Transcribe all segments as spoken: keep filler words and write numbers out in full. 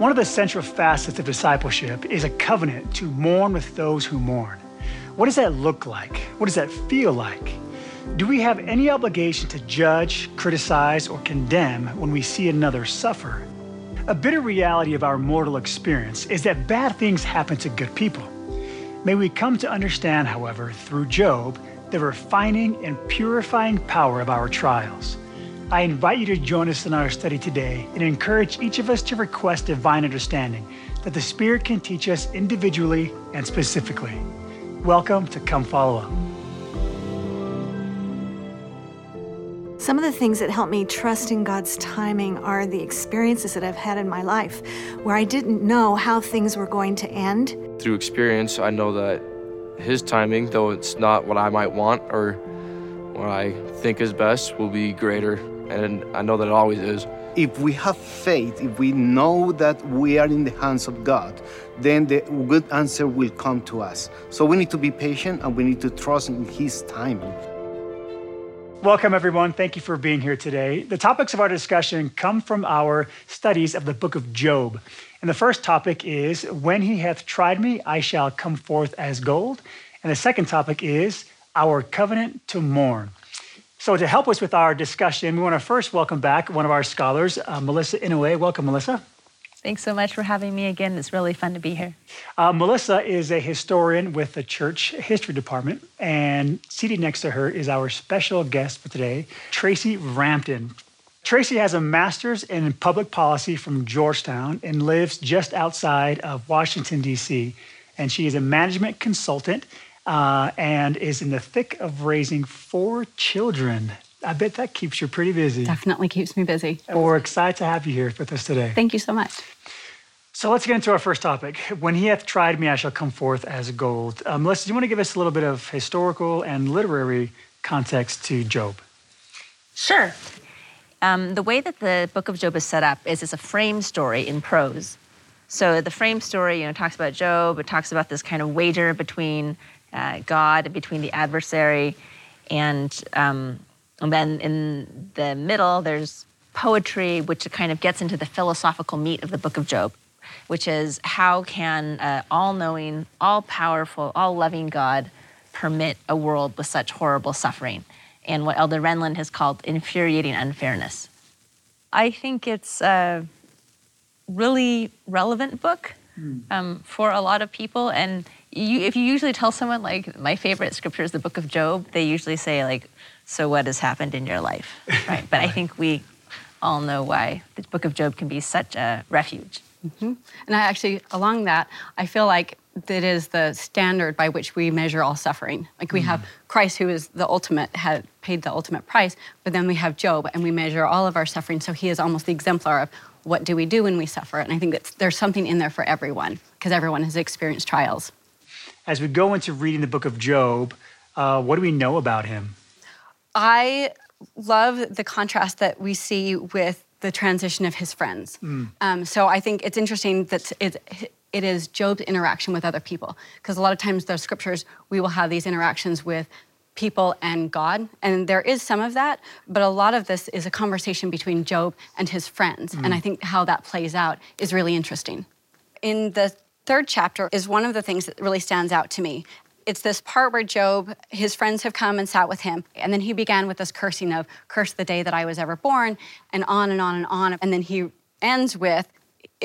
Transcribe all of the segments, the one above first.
One of the central facets of discipleship is a covenant to mourn with those who mourn. What does that look like? What does that feel like? Do we have any obligation to judge, criticize, or condemn when we see another suffer? A bitter reality of our mortal experience is that bad things happen to good people. May we come to understand, however, through Job, the refining and purifying power of our trials. I invite you to join us in our study today and encourage each of us to request divine understanding that the Spirit can teach us individually and specifically. Welcome to Come Follow Up. Some of the things that help me trust in God's timing are the experiences that I've had in my life where I didn't know how things were going to end. Through experience, I know that His timing, though it's not what I might want or what I think is best, will be greater. And I know that it always is. If we have faith, if we know that we are in the hands of God, then the good answer will come to us. So we need to be patient and we need to trust in His timing. Welcome, everyone. Thank you for being here today. The topics of our discussion come from our studies of the book of Job. And the first topic is, when He hath tried me, I shall come forth as gold. And the second topic is, our covenant to mourn. So to help us with our discussion, we want to first welcome back one of our scholars, uh, Melissa Inouye. Welcome, Melissa. Thanks so much for having me again. It's really fun to be here. Uh, Melissa is a historian with the Church History Department, and seated next to her is our special guest for today, Tracy Rampton. Tracy has a master's in public policy from Georgetown and lives just outside of Washington, D C, and she is a management consultant Uh, and is in the thick of raising four children. I bet that keeps you pretty busy. Definitely keeps me busy. And we're excited to have you here with us today. Thank you so much. So let's get into our first topic. When He hath tried me, I shall come forth as gold. Uh, Melissa, do you want to give us a little bit of historical and literary context to Job? Sure. Um, the way that the book of Job is set up is it's a frame story in prose. So the frame story, you know, talks about Job. It talks about this kind of wager between Uh, God, between the adversary, and, um, and then in the middle, there's poetry, which kind of gets into the philosophical meat of the book of Job, which is how can uh, all-knowing, all-powerful, all-loving God permit a world with such horrible suffering, and what Elder Renlund has called infuriating unfairness. I think it's a really relevant book um, for a lot of people, and You, if you usually tell someone, like, my favorite scripture is the book of Job, they usually say, like, so what has happened in your life, right? But I think we all know why the book of Job can be such a refuge. Mm-hmm. And I actually, along that, I feel like that is the standard by which we measure all suffering. Like, we mm-hmm. have Christ, who is the ultimate, had paid the ultimate price, but then we have Job, and we measure all of our suffering, so he is almost the exemplar of what do we do when we suffer. And I think that's, there's something in there for everyone, because everyone has experienced trials. As we go into reading the book of Job, uh, what do we know about him? I love the contrast that we see with the transition of his friends. Mm. Um, so I think it's interesting that it, it is Job's interaction with other people, because a lot of times those scriptures, we will have these interactions with people and God, and there is some of that, but a lot of this is a conversation between Job and his friends, mm. and I think how that plays out is really interesting. In the third chapter is one of the things that really stands out to me. It's this part where Job, his friends have come and sat with him, and then he began with this cursing of, curse the day that I was ever born, and on and on and on. And then he ends with,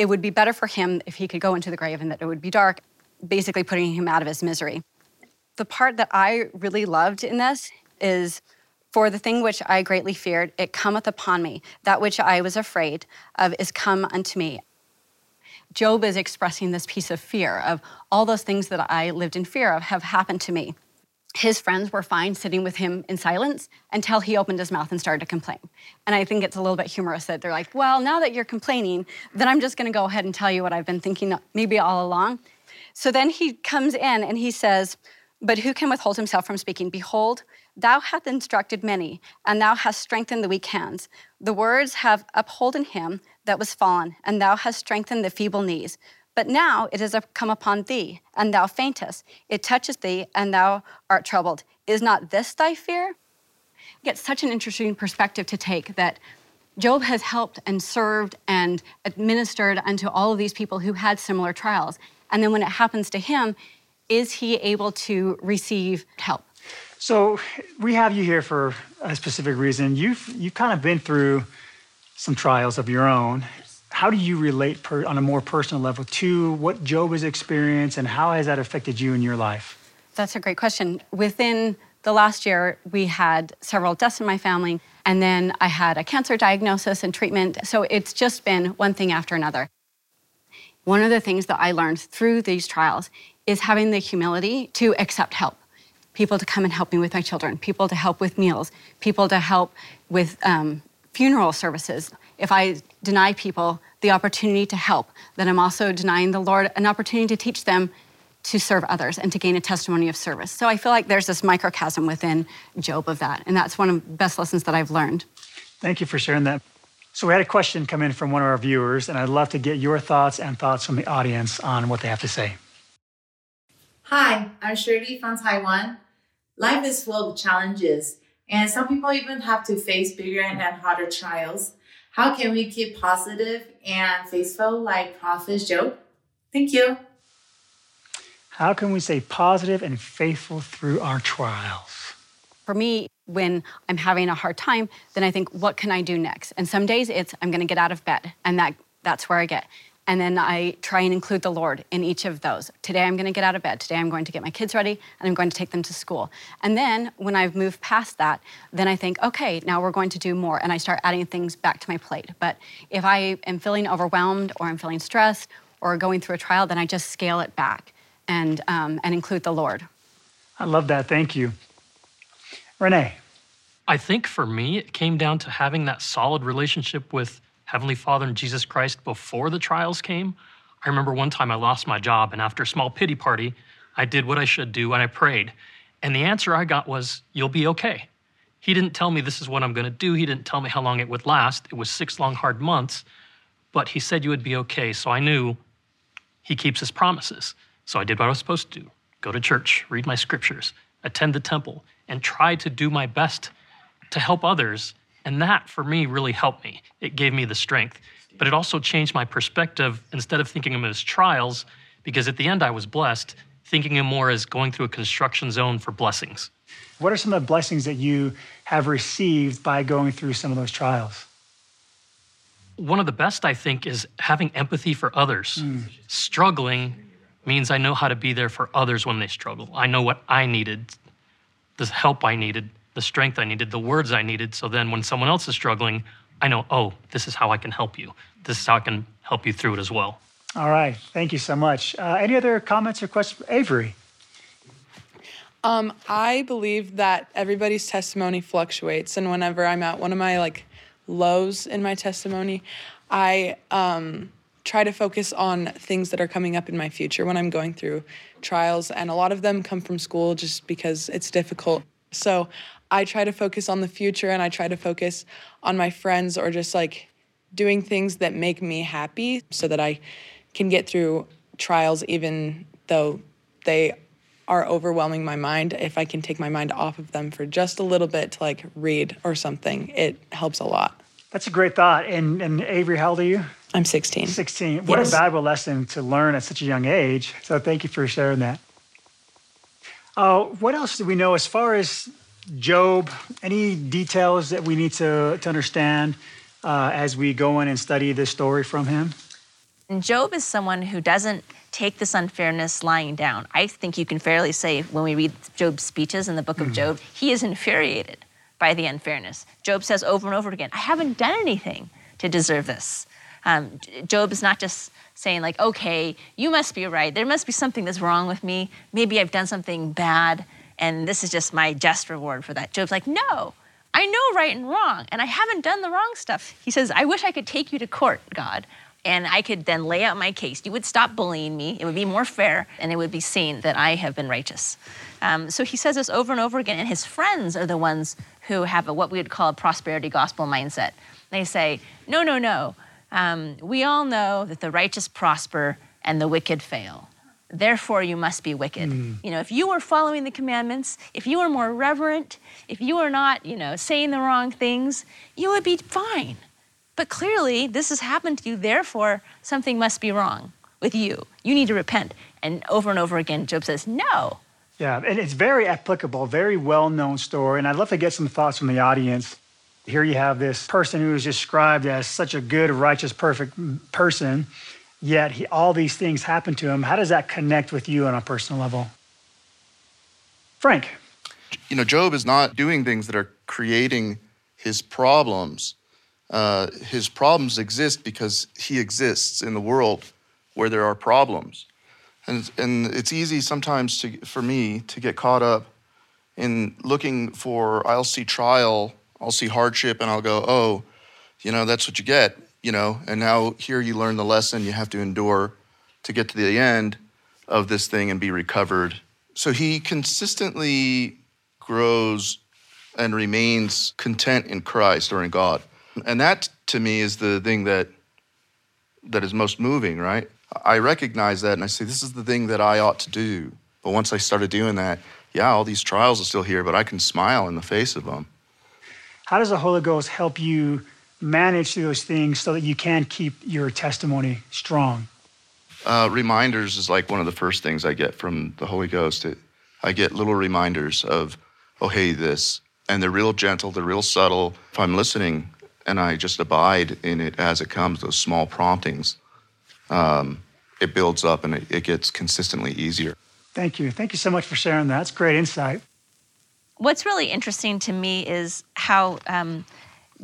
it would be better for him if he could go into the grave and that it would be dark, basically putting him out of his misery. The part that I really loved in this is, for the thing which I greatly feared, it cometh upon me. That which I was afraid of is come unto me. Job is expressing this piece of fear of all those things that I lived in fear of have happened to me. His friends were fine sitting with him in silence until he opened his mouth and started to complain. And I think it's a little bit humorous that they're like, well, now that you're complaining, then I'm just going to go ahead and tell you what I've been thinking maybe all along. So then he comes in and he says, but who can withhold himself from speaking? Behold, thou hast instructed many, and thou hast strengthened the weak hands. The words have upholden him that was fallen, and thou hast strengthened the feeble knees. But now it is come upon thee, and thou faintest. It touches thee, and thou art troubled. Is not this thy fear? It's such an interesting perspective to take, that Job has helped and served and administered unto all of these people who had similar trials. And then when it happens to him, is he able to receive help? So we have you here for a specific reason. You've, you've kind of been through some trials of your own. How do you relate per, on a more personal level to what Job has experienced, and how has that affected you in your life? That's a great question. Within the last year, we had several deaths in my family, and then I had a cancer diagnosis and treatment. So it's just been one thing after another. One of the things that I learned through these trials is having the humility to accept help. People to come and help me with my children, people to help with meals, people to help with um, funeral services. If I deny people the opportunity to help, then I'm also denying the Lord an opportunity to teach them to serve others and to gain a testimony of service. So I feel like there's this microcosm within Job of that, and that's one of the best lessons that I've learned. Thank you for sharing that. So we had a question come in from one of our viewers, and I'd love to get your thoughts and thoughts from the audience on what they have to say. Hi, I'm Shirley from Taiwan. Life is full of challenges, and some people even have to face bigger and harder trials. How can we keep positive and faithful like Prophet Job? Thank you. How can we stay positive and faithful through our trials? For me, when I'm having a hard time, then I think, what can I do next? And some days it's, I'm gonna get out of bed, and that that's where I get. And then I try and include the Lord in each of those. Today I'm gonna get out of bed. Today I'm going to get my kids ready, and I'm going to take them to school. And then when I've moved past that, then I think, okay, now we're going to do more. And I start adding things back to my plate. But if I am feeling overwhelmed, or I'm feeling stressed, or going through a trial, then I just scale it back and um, and include the Lord. I love that, thank you. Renee. I think for me, it came down to having that solid relationship with Heavenly Father and Jesus Christ before the trials came. I remember one time I lost my job, and after a small pity party, I did what I should do and I prayed. And the answer I got was, you'll be okay. He didn't tell me this is what I'm gonna do. He didn't tell me how long it would last. It was six long, hard months, but he said you would be okay. So I knew he keeps his promises. So I did what I was supposed to do, go to church, read my scriptures, attend the temple, and try to do my best to help others. And that, for me, really helped me. It gave me the strength, but it also changed my perspective. Instead of thinking of them as trials, because at the end I was blessed, thinking of more as going through a construction zone for blessings. What are some of the blessings that you have received by going through some of those trials? One of the best, I think, is having empathy for others. Mm. Struggling means I know how to be there for others when they struggle. I know what I needed, the help I needed, the strength I needed, the words I needed. So then when someone else is struggling, I know, oh, this is how I can help you. This is how I can help you through it as well. All right, thank you so much. Uh, any other comments or questions? Avery. Um, I believe that everybody's testimony fluctuates. And whenever I'm at one of my like lows in my testimony, I, um, try to focus on things that are coming up in my future when I'm going through trials. And a lot of them come from school just because it's difficult. So I try to focus on the future, and I try to focus on my friends, or just like doing things that make me happy so that I can get through trials even though they are overwhelming my mind. If I can take my mind off of them for just a little bit to like read or something, it helps a lot. That's a great thought. And, and Avery, how old are you? I'm sixteen. sixteen. What yes. a valuable lesson to learn at such a young age. So thank you for sharing that. Uh, what else do we know as far as Job? Any details that we need to, to understand uh, as we go in and study this story from him? Job is someone who doesn't take this unfairness lying down. I think you can fairly say when we read Job's speeches in the book of mm-hmm. Job, he is infuriated by the unfairness. Job says over and over again, I haven't done anything to deserve this. Um, Job is not just saying like, okay, you must be right. There must be something that's wrong with me. Maybe I've done something bad, and this is just my just reward for that. Job's like, no, I know right and wrong, and I haven't done the wrong stuff. He says, I wish I could take you to court, God, and I could then lay out my case. You would stop bullying me. It would be more fair, and it would be seen that I have been righteous. Um, so he says this over and over again, and his friends are the ones who have a, what we would call a prosperity gospel mindset. They say, no, no, no. Um, we all know that the righteous prosper and the wicked fail. Therefore, you must be wicked. Mm. You know, if you were following the commandments, if you were more reverent, if you were not, you know, saying the wrong things, you would be fine. But clearly, this has happened to you, therefore, something must be wrong with you. You need to repent. And over and over again, Job says, no. Yeah, and it's very applicable, very well-known story. And I'd love to get some thoughts from the audience. Here you have this person who is described as such a good, righteous, perfect person, yet he, all these things happen to him. How does that connect with you on a personal level? Frank. You know, Job is not doing things that are creating his problems. Uh, his problems exist because he exists in the world where there are problems. And, and it's easy sometimes to, for me to get caught up in looking for, I'll see trial, I'll see hardship, and I'll go, oh, you know, that's what you get, you know. And now here you learn the lesson you have to endure to get to the end of this thing and be recovered. So he consistently grows and remains content in Christ or in God. And that, to me, is the thing that that is most moving, right? I recognize that, and I say, this is the thing that I ought to do. But once I started doing that, yeah, all these trials are still here, but I can smile in the face of them. How does the Holy Ghost help you manage those things so that you can keep your testimony strong? Uh, reminders is like one of the first things I get from the Holy Ghost. It, I get little reminders of, oh, hey, this. And they're real gentle, they're real subtle. If I'm listening, and I just abide in it as it comes, those small promptings. Um, it builds up and it, it gets consistently easier. Thank you. Thank you so much for sharing that. That's great insight. What's really interesting to me is how um,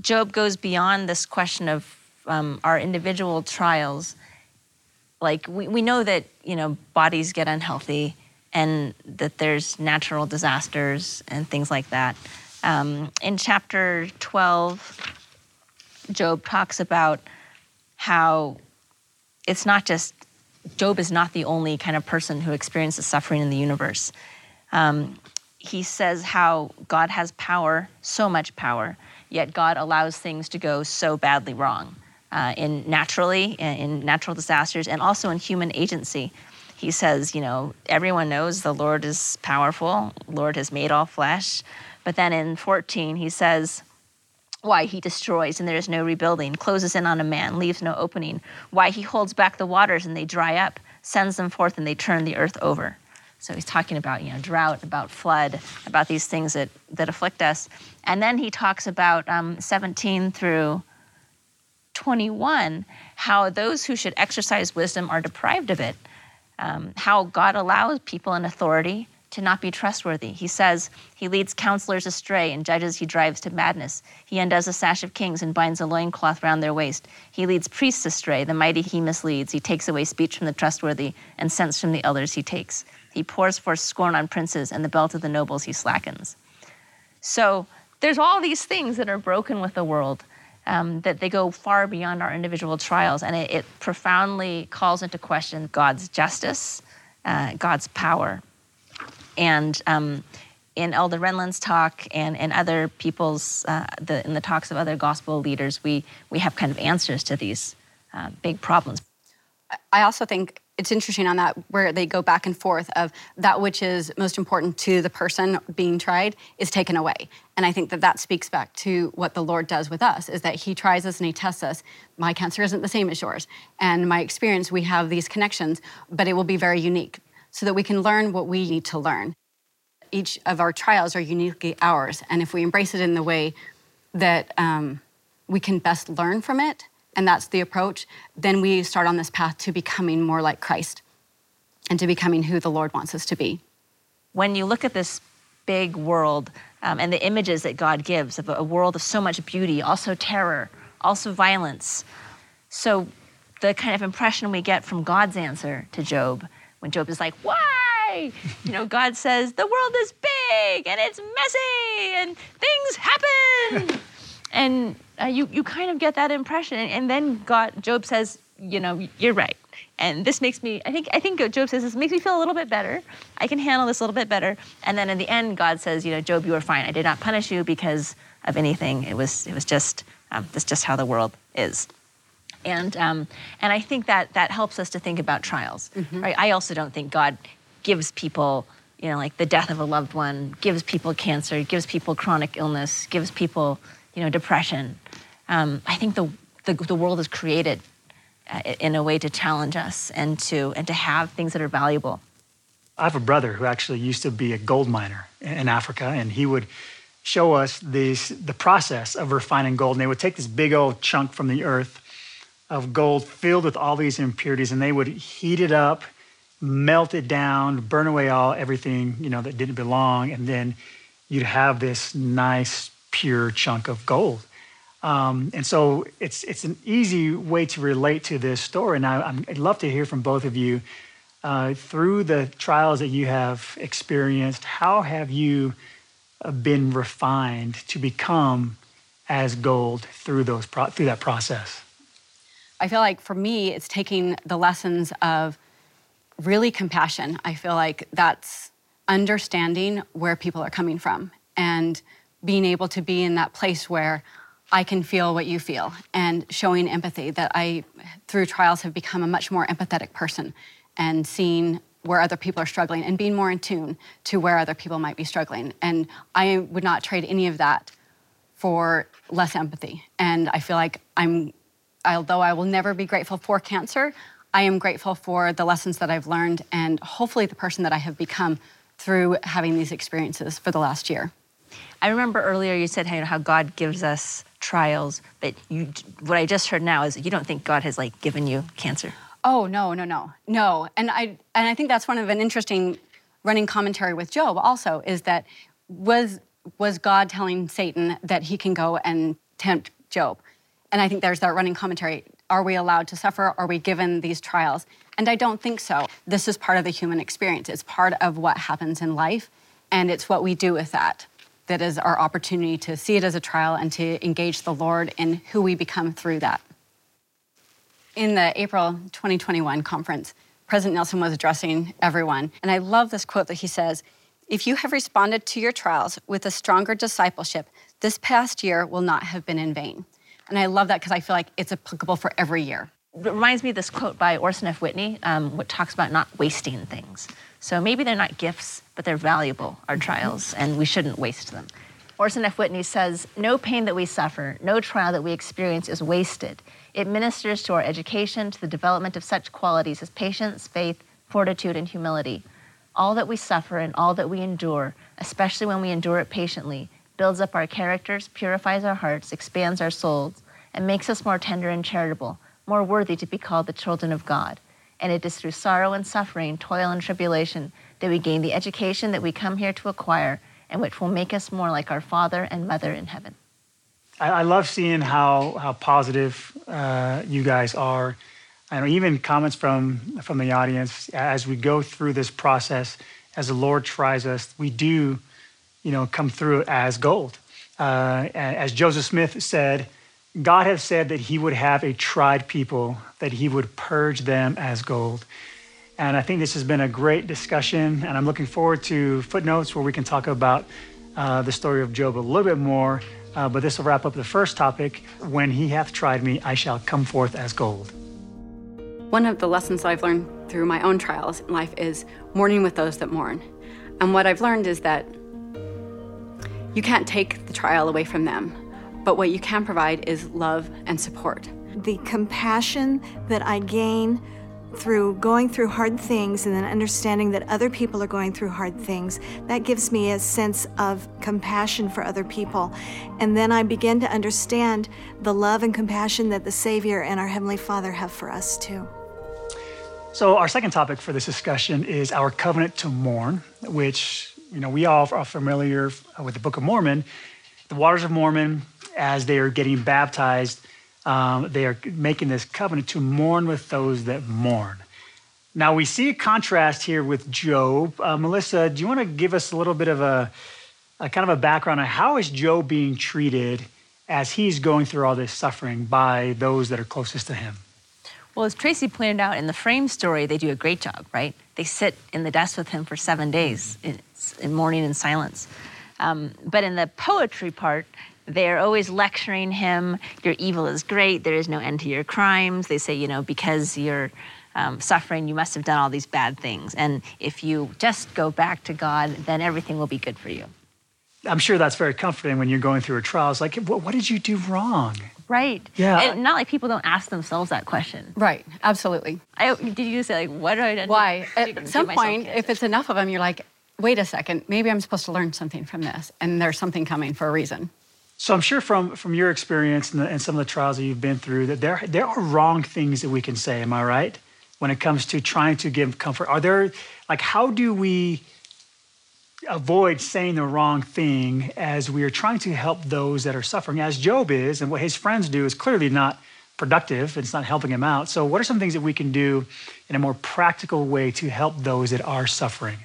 Job goes beyond this question of um, our individual trials. Like we, we know that, you know, bodies get unhealthy and that there's natural disasters and things like that. Um, in chapter twelve, Job talks about how it's not just, Job is not the only kind of person who experiences suffering in the universe. Um, he says how God has power, so much power, yet God allows things to go so badly wrong uh, in naturally, in, in natural disasters, and also in human agency. He says, you know, everyone knows the Lord is powerful, the Lord has made all flesh. But then in fourteen, he says, why he destroys and there is no rebuilding, closes in on a man, leaves no opening. Why he holds back the waters and they dry up, sends them forth and they turn the earth over. So he's talking about, you know, drought, about flood, about these things that, that afflict us. And then he talks about um, seventeen through twenty-one, how those who should exercise wisdom are deprived of it. Um, how God allows people in authority to not be trustworthy. He says, he leads counselors astray and judges he drives to madness. He undoes a sash of kings and binds a loincloth round their waist. He leads priests astray, the mighty he misleads. He takes away speech from the trustworthy and sense from the elders he takes. He pours forth scorn on princes and the belt of the nobles he slackens. So there's all these things that are broken with the world, um, that they go far beyond our individual trials. And it, it profoundly calls into question God's justice, uh, God's power. And um, in Elder Renlund's talk and, and other people's, uh, the, in the talks of other gospel leaders, we we have kind of answers to these uh, big problems. I also think it's interesting on that where they go back and forth of that which is most important to the person being tried is taken away. And I think that that speaks back to what the Lord does with us, is that he tries us and he tests us. My cancer isn't the same as yours. And my experience, we have these connections, but it will be very unique, so that we can learn what we need to learn. Each of our trials are uniquely ours, and if we embrace it in the way that um, we can best learn from it, and that's the approach, then we start on this path to becoming more like Christ and to becoming who the Lord wants us to be. When you look at this big world um, and the images that God gives of a world of so much beauty, also terror, also violence, so the kind of impression we get from God's answer to Job, when Job is like, why? You know, God says, the world is big and it's messy and things happen. and uh, you, you kind of get that impression. And, and then God, Job says, you know, you're right. And this makes me, I think I think Job says, this makes me feel a little bit better. I can handle this a little bit better. And then in the end, God says, you know, Job, you were fine. I did not punish you because of anything. It was it was just, um, that's just how the world is. And um, and I think that that helps us to think about trials. Mm-hmm. Right? I also don't think God gives people, you know, like the death of a loved one, gives people cancer, gives people chronic illness, gives people, you know, depression. Um, I think the the, the world is created uh, in a way to challenge us and to and to have things that are valuable. I have a brother who actually used to be a gold miner in Africa, and he would show us these, the process of refining gold. And they would take this big old chunk from the earth of gold filled with all these impurities, and they would heat it up, melt it down, burn away all everything, you know, that didn't belong, and then you'd have this nice, pure chunk of gold. Um, and so it's it's an easy way to relate to this story. And I, I'd love to hear from both of you uh, through the trials that you have experienced. How have you been refined to become as gold through those pro- through that process? I feel like for me, it's taking the lessons of really compassion. I feel like that's understanding where people are coming from and being able to be in that place where I can feel what you feel, and showing empathy, that I, through trials, have become a much more empathetic person, and seeing where other people are struggling and being more in tune to where other people might be struggling. And I would not trade any of that for less empathy. And I feel like I'm, although I will never be grateful for cancer, I am grateful for the lessons that I've learned and hopefully the person that I have become through having these experiences for the last year. I remember earlier you said how God gives us trials, but you, what I just heard now is you don't think God has like given you cancer. Oh, no, no, no, no. And I and I think that's one of an interesting running commentary with Job also, is that was was God telling Satan that he can go and tempt Job? And I think there's that running commentary. Are we allowed to suffer? Are we given these trials? And I don't think so. This is part of the human experience. It's part of what happens in life, and it's what we do with that. That is our opportunity to see it as a trial and to engage the Lord in who we become through that. In the April twenty twenty-one conference, President Nelson was addressing everyone, and I love this quote that he says, "If you have responded to your trials with a stronger discipleship, this past year will not have been in vain." And I love that because I feel like it's applicable for every year. It reminds me of this quote by Orson F. Whitney, um, which talks about not wasting things. So maybe they're not gifts, but they're valuable, our trials, and we shouldn't waste them. Orson F. Whitney says, "No pain that we suffer, no trial that we experience is wasted. It ministers to our education, to the development of such qualities as patience, faith, fortitude, and humility. All that we suffer and all that we endure, especially when we endure it patiently, builds up our characters, purifies our hearts, expands our souls, and makes us more tender and charitable, more worthy to be called the children of God. And it is through sorrow and suffering, toil and tribulation, that we gain the education that we come here to acquire, and which will make us more like our Father and Mother in heaven." I, I love seeing how how positive uh, you guys are. I know even comments from, from the audience, as we go through this process, as the Lord tries us, we do you know, come through as gold. Uh, as Joseph Smith said, God has said that he would have a tried people, that he would purge them as gold. And I think this has been a great discussion, and I'm looking forward to footnotes where we can talk about uh, the story of Job a little bit more, uh, but this will wrap up the first topic, "When he hath tried me, I shall come forth as gold." One of the lessons I've learned through my own trials in life is mourning with those that mourn. And what I've learned is that you can't take the trial away from them, but what you can provide is love and support. The compassion that I gain through going through hard things and then understanding that other people are going through hard things, that gives me a sense of compassion for other people. And then I begin to understand the love and compassion that the Savior and our Heavenly Father have for us too. So our second topic for this discussion is our covenant to mourn, which You know, we all are familiar with the Book of Mormon. The Waters of Mormon, as they are getting baptized, um, they are making this covenant to mourn with those that mourn. Now, we see a contrast here with Job. Uh, Melissa, do you want to give us a little bit of a, a kind of a background on how is Job being treated as he's going through all this suffering by those that are closest to him? Well, as Tracy pointed out in the frame story, they do a great job, right? They sit in the dust with him for seven days in, in mourning and silence. Um, but in the poetry part, they're always lecturing him. Your evil is great. There is no end to your crimes. They say, you know, because you're um, suffering, you must have done all these bad things. And if you just go back to God, then everything will be good for you. I'm sure that's very comforting when you're going through a trial. It's like, what, what did you do wrong? right? Yeah. And not like people don't ask themselves that question. Right, absolutely. I, did you just say, like, what do I do? Why? At some point, if it's enough of them, you're like, wait a second, maybe I'm supposed to learn something from this, and there's something coming for a reason. So I'm sure from, from your experience and, the, and some of the trials that you've been through that there there are wrong things that we can say, am I right? When it comes to trying to give comfort, are there, like, how do we avoid saying the wrong thing as we are trying to help those that are suffering, as Job is, and what his friends do is clearly not productive, it's not helping him out. So what are some things that we can do in a more practical way to help those that are suffering?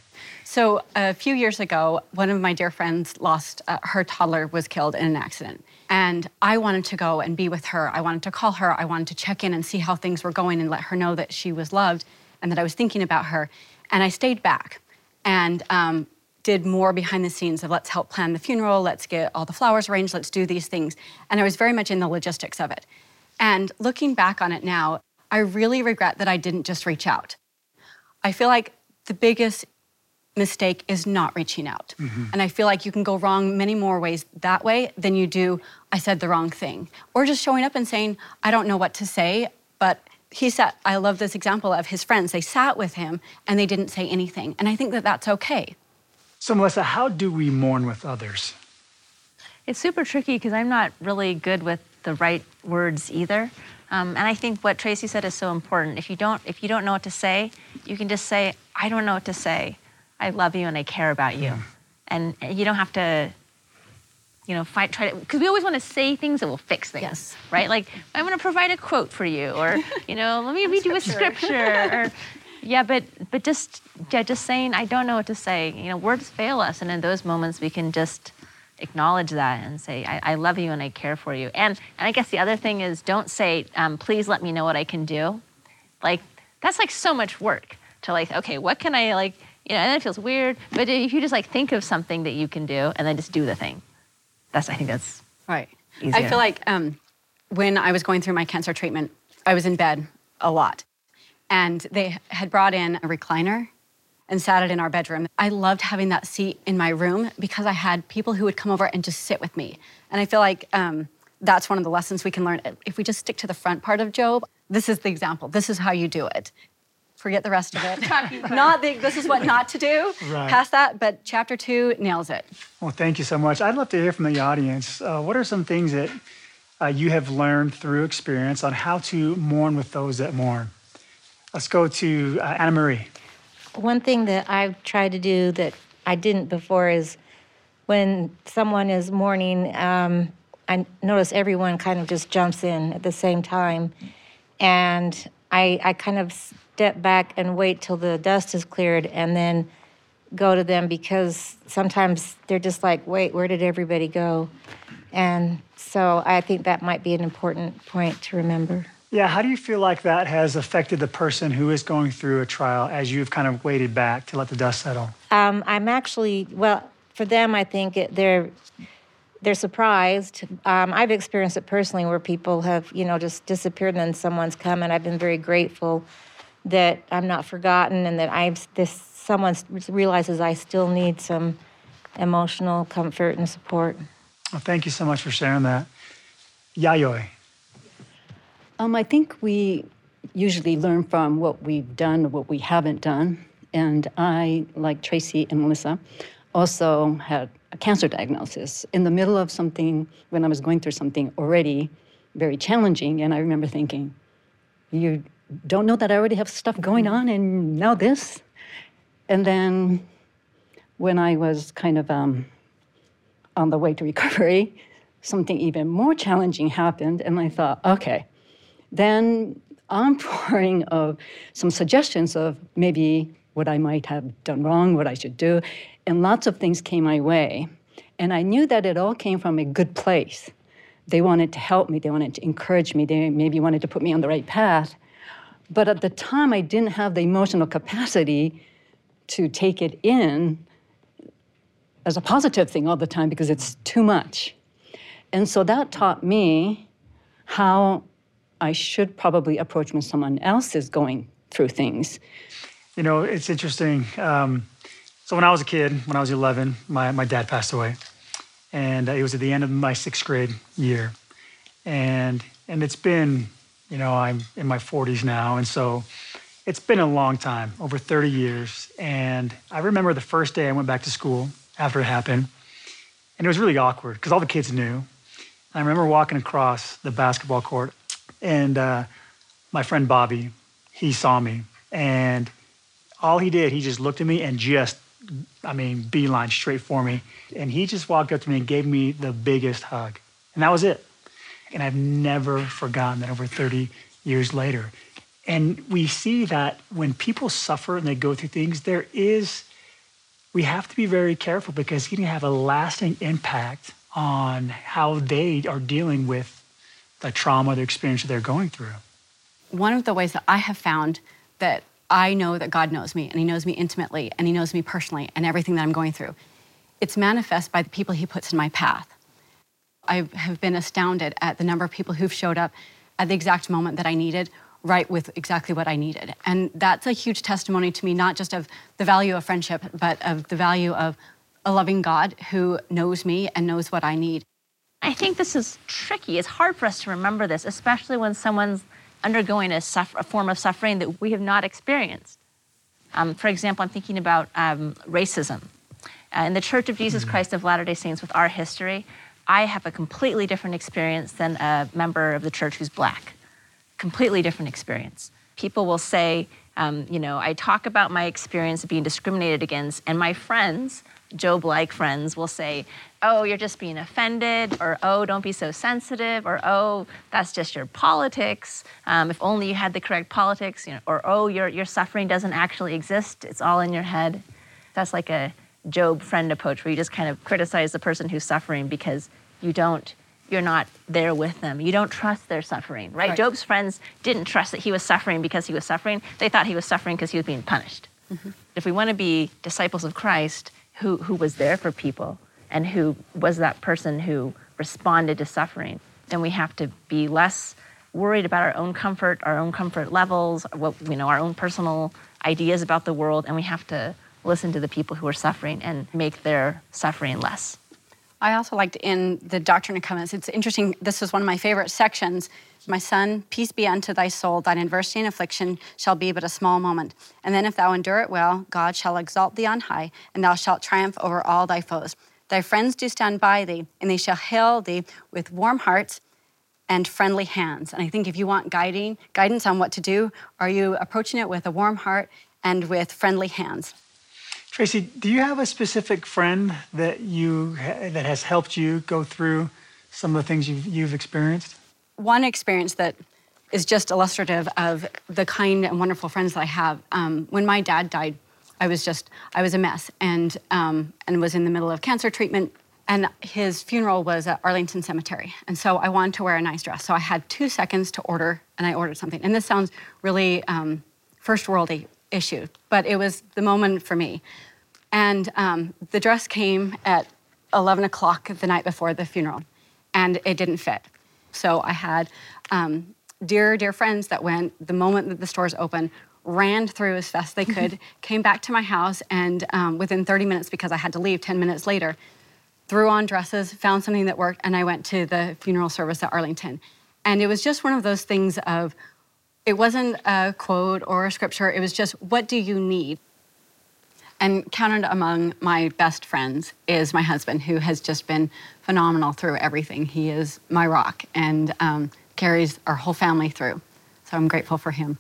So a few years ago, one of my dear friends lost, uh, her toddler was killed in an accident. And I wanted to go and be with her. I wanted to call her. I wanted to check in and see how things were going and let her know that she was loved and that I was thinking about her. And I stayed back and um, did more behind the scenes of let's help plan the funeral, let's get all the flowers arranged, let's do these things. And I was very much in the logistics of it. And looking back on it now, I really regret that I didn't just reach out. I feel like the biggest mistake is not reaching out. Mm-hmm. And I feel like you can go wrong many more ways that way than you do, I said the wrong thing. Or just showing up and saying, I don't know what to say, but he sat, I love this example of his friends, they sat with him and they didn't say anything. And I think that that's okay. So Melissa, how do we mourn with others? It's super tricky because I'm not really good with the right words either. Um, and I think what Tracy said is so important. If you don't, if you don't know what to say, you can just say, I don't know what to say. I love you and I care about you. Yeah. And you don't have to, you know, fight, try to, because we always want to say things that will fix things, yes. Right? Like, I'm going to provide a quote for you, or, you know, let me read you a scripture. Or, yeah, but but just yeah, just saying, I don't know what to say. You know, words fail us. And in those moments, we can just acknowledge that and say, I, I love you and I care for you. And, and I guess the other thing is don't say, um, please let me know what I can do. Like, that's like so much work to like, okay, what can I like, you know, and then it feels weird. But if you just like think of something that you can do and then just do the thing, that's, I think that's right. Easier. I feel like um, when I was going through my cancer treatment, I was in bed a lot. And they had brought in a recliner and sat it in our bedroom. I loved having that seat in my room because I had people who would come over and just sit with me. And I feel like um, that's one of the lessons we can learn. If we just stick to the front part of Job, this is the example. This is how you do it. Forget the rest of it. Not the, this is what not to do. Right. Past that, but chapter two nails it. Well, thank you so much. I'd love to hear from the audience. Uh, what are some things that uh, you have learned through experience on how to mourn with those that mourn? Let's go to uh, Anna Marie. One thing that I've tried to do that I didn't before is when someone is mourning, um, I notice everyone kind of just jumps in at the same time. And I, I kind of step back and wait till the dust is cleared and then go to them because sometimes they're just like, wait, where did everybody go? And so I think that might be an important point to remember. Yeah, how do you feel like that has affected the person who is going through a trial as you've kind of waited back to let the dust settle? Um, I'm actually, well, for them, I think it, they're... They're surprised. Um, I've experienced it personally where people have, you know, just disappeared and then someone's come, and I've been very grateful that I'm not forgotten and that I've this someone realizes I still need some emotional comfort and support. Well, thank you so much for sharing that. Yayoi. Um, I think we usually learn from what we've done, what we haven't done, and I, like Tracy and Melissa, also had a cancer diagnosis in the middle of something, when I was going through something already very challenging, and I remember thinking, you don't know that I already have stuff going on and now this? And then when I was kind of um, on the way to recovery, something even more challenging happened, and I thought, okay. Then outpouring of some suggestions of maybe what I might have done wrong, what I should do, and lots of things came my way. And I knew that it all came from a good place. They wanted to help me, they wanted to encourage me, they maybe wanted to put me on the right path. But at the time, I didn't have the emotional capacity to take it in as a positive thing all the time because it's too much. And so that taught me how I should probably approach when someone else is going through things. You know, it's interesting. Um, so when I was a kid, when I was eleven, my, my dad passed away. And it was at the end of my sixth grade year. And and it's been, you know, I'm in my forties now, and so it's been a long time, over thirty years. And I remember the first day I went back to school after it happened, and it was really awkward because all the kids knew. I remember walking across the basketball court, and uh, my friend Bobby, he saw me, and all he did, he just looked at me and just, I mean, beeline straight for me. And he just walked up to me and gave me the biggest hug. And that was it. And I've never forgotten that over thirty years later. And we see that when people suffer and they go through things, there is, we have to be very careful because you can have a lasting impact on how they are dealing with the trauma, the experience that they're going through. One of the ways that I have found that I know that God knows me, and he knows me intimately, and he knows me personally, and everything that I'm going through, it's manifest by the people he puts in my path. I have been astounded at the number of people who've showed up at the exact moment that I needed, right with exactly what I needed. And that's a huge testimony to me, not just of the value of friendship, but of the value of a loving God who knows me and knows what I need. I think this is tricky. It's hard for us to remember this, especially when someone's undergoing a, suffer, a form of suffering that we have not experienced. Um, for example, I'm thinking about um, racism. Uh, in the Church of Jesus Christ of Latter-day Saints, with our history, I have a completely different experience than a member of the church who's black. Completely different experience. People will say, um, you know, I talk about my experience of being discriminated against, and my friends, Joe Blake friends, will say, oh, you're just being offended, or oh, don't be so sensitive, or oh, that's just your politics. Um, if only you had the correct politics, you know, or oh, your your suffering doesn't actually exist, it's all in your head. That's like a Job friend approach where you just kind of criticize the person who's suffering because you don't, you're not there with them. You don't trust their suffering, right? right. Job's friends didn't trust that he was suffering because he was suffering. They thought he was suffering because he was being punished. Mm-hmm. If we want to be disciples of Christ, who who was there for people and who was that person who responded to suffering, then we have to be less worried about our own comfort, our own comfort levels, what, you know, our own personal ideas about the world, and we have to listen to the people who are suffering and make their suffering less. I also liked in the Doctrine and Covenants, it's interesting, this is one of my favorite sections. My son, peace be unto thy soul, thine adversity and affliction shall be but a small moment. And then if thou endure it well, God shall exalt thee on high, and thou shalt triumph over all thy foes. Thy friends do stand by thee, and they shall hail thee with warm hearts and friendly hands. And I think if you want guiding, guidance on what to do, are you approaching it with a warm heart and with friendly hands? Tracy, do you have a specific friend that you that has helped you go through some of the things you've, you've experienced? One experience that is just illustrative of the kind and wonderful friends that I have. Um, when my dad died, I was just I was a mess, and um, and was in the middle of cancer treatment. And his funeral was at Arlington Cemetery, and so I wanted to wear a nice dress. So I had two seconds to order, and I ordered something. And this sounds really um, first worldy issue, but it was the moment for me. And um, the dress came at eleven o'clock the night before the funeral, and it didn't fit. So I had um, dear, dear friends that went the moment that the stores opened, ran through as fast as they could, came back to my house, and um, within thirty minutes, because I had to leave ten minutes later, threw on dresses, found something that worked, and I went to the funeral service at Arlington. And it was just one of those things of, it wasn't a quote or a scripture, it was just, what do you need? And counted among my best friends is my husband, who has just been phenomenal through everything. He is my rock and um, carries our whole family through. So I'm grateful for him.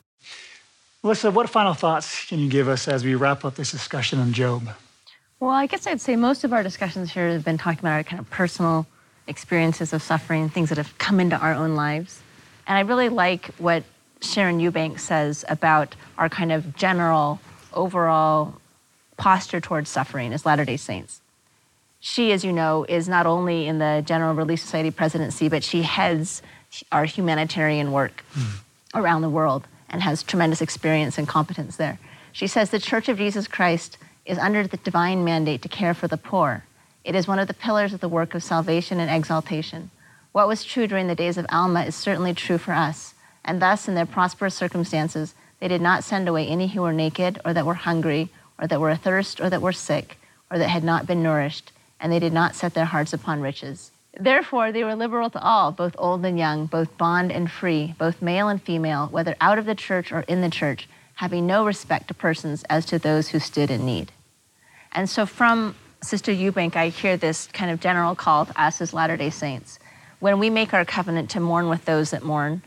Melissa, what final thoughts can you give us as we wrap up this discussion on Job? Well, I guess I'd say most of our discussions here have been talking about our kind of personal experiences of suffering, things that have come into our own lives. And I really like what Sharon Eubank says about our kind of general, overall posture towards suffering as Latter-day Saints. She, as you know, is not only in the General Relief Society presidency, but she heads our humanitarian work mm. around the world and has tremendous experience and competence there. She says the Church of Jesus Christ is under the divine mandate to care for the poor. It is one of the pillars of the work of salvation and exaltation. What was true during the days of Alma is certainly true for us. And thus, in their prosperous circumstances, they did not send away any who were naked, or that were hungry, or that were athirst, or that were sick, or that had not been nourished, and they did not set their hearts upon riches. Therefore, they were liberal to all, both old and young, both bond and free, both male and female, whether out of the church or in the church, having no respect to persons as to those who stood in need. And so from Sister Eubank, I hear this kind of general call to us as Latter-day Saints. When we make our covenant to mourn with those that mourn,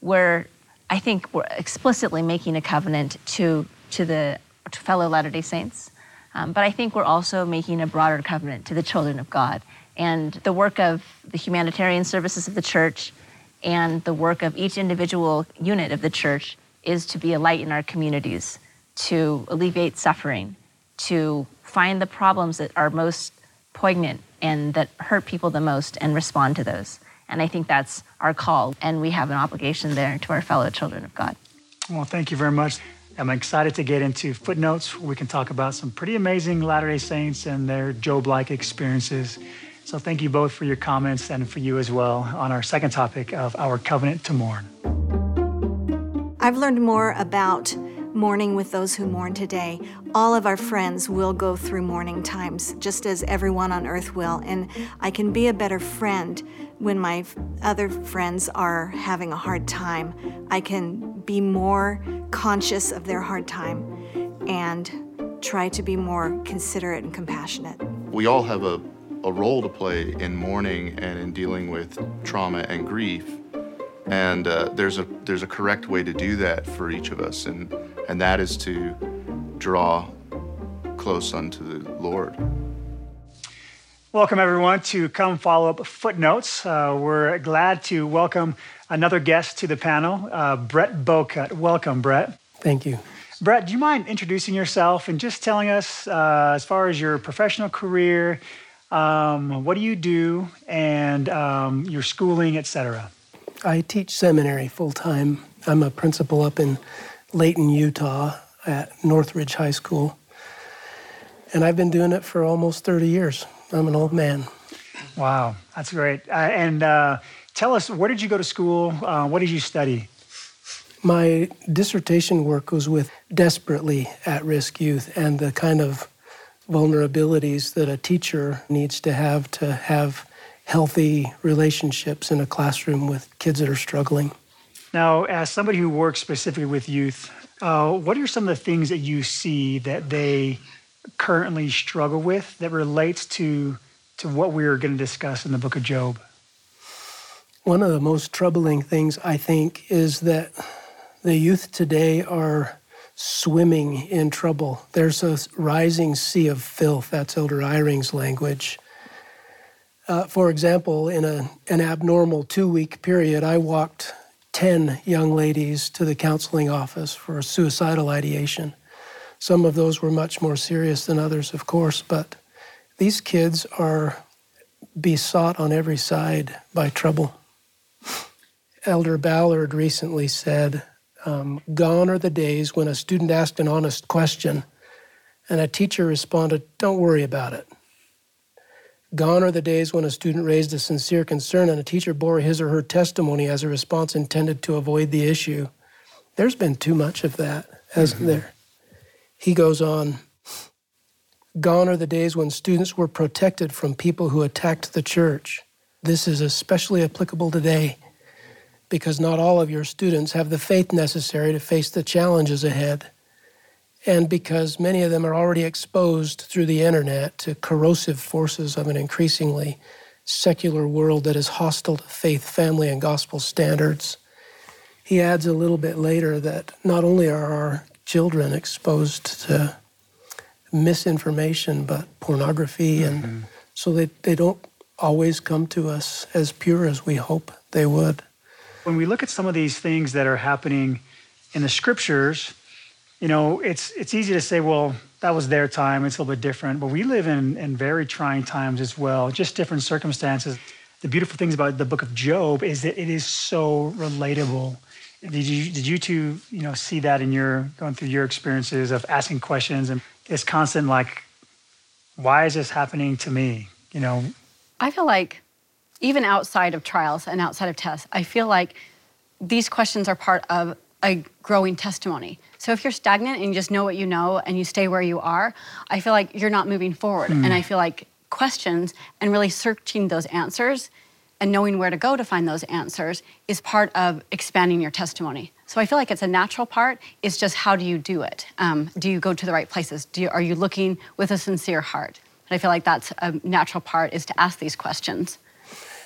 we're, I think we're explicitly making a covenant to, to the to fellow Latter-day Saints. Um, but I think we're also making a broader covenant to the children of God. And the work of the humanitarian services of the church and the work of each individual unit of the church is to be a light in our communities, to alleviate suffering, to find the problems that are most poignant and that hurt people the most and respond to those. And I think that's our call, and we have an obligation there to our fellow children of God. Well, thank you very much. I'm excited to get into Footnotes, where we can talk about some pretty amazing Latter-day Saints and their Job-like experiences. So thank you both for your comments, and for you as well, on our second topic of our covenant to mourn. I've learned more about mourning with those who mourn today. All of our friends will go through mourning times, just as everyone on earth will. And I can be a better friend when my other friends are having a hard time. I can be more conscious of their hard time and try to be more considerate and compassionate. We all have a, a role to play in mourning and in dealing with trauma and grief. And uh, there's a there's a correct way to do that for each of us, and and that is to draw close unto the Lord. Welcome everyone to Come Follow Up Footnotes. Uh, we're glad to welcome another guest to the panel, uh, Brett Bowcutt. Welcome, Brett. Thank you. Brett, do you mind introducing yourself and just telling us uh, as far as your professional career, um, what do you do, and um, your schooling, et cetera? I teach seminary full-time. I'm a principal up in Layton, Utah at Northridge High School. And I've been doing it for almost thirty years. I'm an old man. Wow, that's great. Uh, and uh, tell us, where did you go to school? Uh, what did you study? My dissertation work was with desperately at-risk youth and the kind of vulnerabilities that a teacher needs to have to have healthy relationships in a classroom with kids that are struggling. Now, as somebody who works specifically with youth, uh, what are some of the things that you see that they currently struggle with that relates to, to what we're going to discuss in the book of Job? One of the most troubling things, I think, is that the youth today are swimming in trouble. There's a rising sea of filth. That's Elder Eyring's language. Uh, for example, in a, an abnormal two-week period, I walked ten young ladies to the counseling office for suicidal ideation. Some of those were much more serious than others, of course, but these kids are besought on every side by trouble. Elder Ballard recently said, um, gone are the days when a student asked an honest question and a teacher responded, don't worry about it. Gone are the days when a student raised a sincere concern and a teacher bore his or her testimony as a response intended to avoid the issue. There's been too much of that, hasn't mm-hmm. there? He goes on, gone are the days when students were protected from people who attacked the church. This is especially applicable today because not all of your students have the faith necessary to face the challenges ahead, and because many of them are already exposed through the internet to corrosive forces of an increasingly secular world that is hostile to faith, family, and gospel standards. He adds a little bit later that not only are our children exposed to misinformation, but pornography, mm-hmm. and so they, they don't always come to us as pure as we hope they would. When we look at some of these things that are happening in the scriptures, you know, it's it's easy to say, well, that was their time, it's a little bit different, but we live in, in very trying times as well, just different circumstances. The beautiful things about the book of Job is that it is so relatable. Did you did you two, you know, see that in your, going through your experiences of asking questions and this constant like, why is this happening to me, you know? I feel like even outside of trials and outside of tests, I feel like these questions are part of a growing testimony. So if you're stagnant and you just know what you know and you stay where you are, I feel like you're not moving forward. Mm. And I feel like questions and really searching those answers and knowing where to go to find those answers is part of expanding your testimony. So I feel like it's a natural part. It's just how do you do it? Um, do you go to the right places? Do you, are you looking with a sincere heart? And I feel like that's a natural part, is to ask these questions.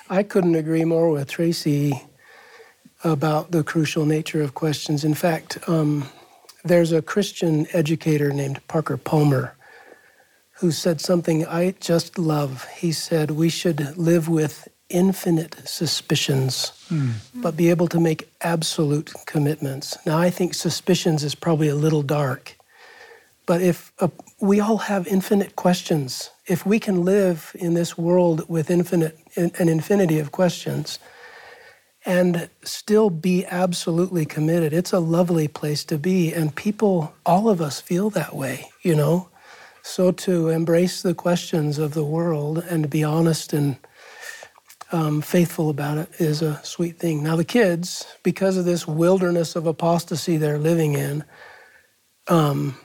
I couldn't agree more with Tracy about the crucial nature of questions. In fact, um, there's a Christian educator named Parker Palmer who said something I just love. He said, we should live with infinite suspicions, hmm. but be able to make absolute commitments. Now, I think suspicions is probably a little dark, but if a, we all have infinite questions. If we can live in this world with infinite, an infinity of questions, and still be absolutely committed, it's a lovely place to be. And people, all of us feel that way, you know? So to embrace the questions of the world and be honest and um, faithful about it is a sweet thing. Now the kids, because of this wilderness of apostasy they're living in, um,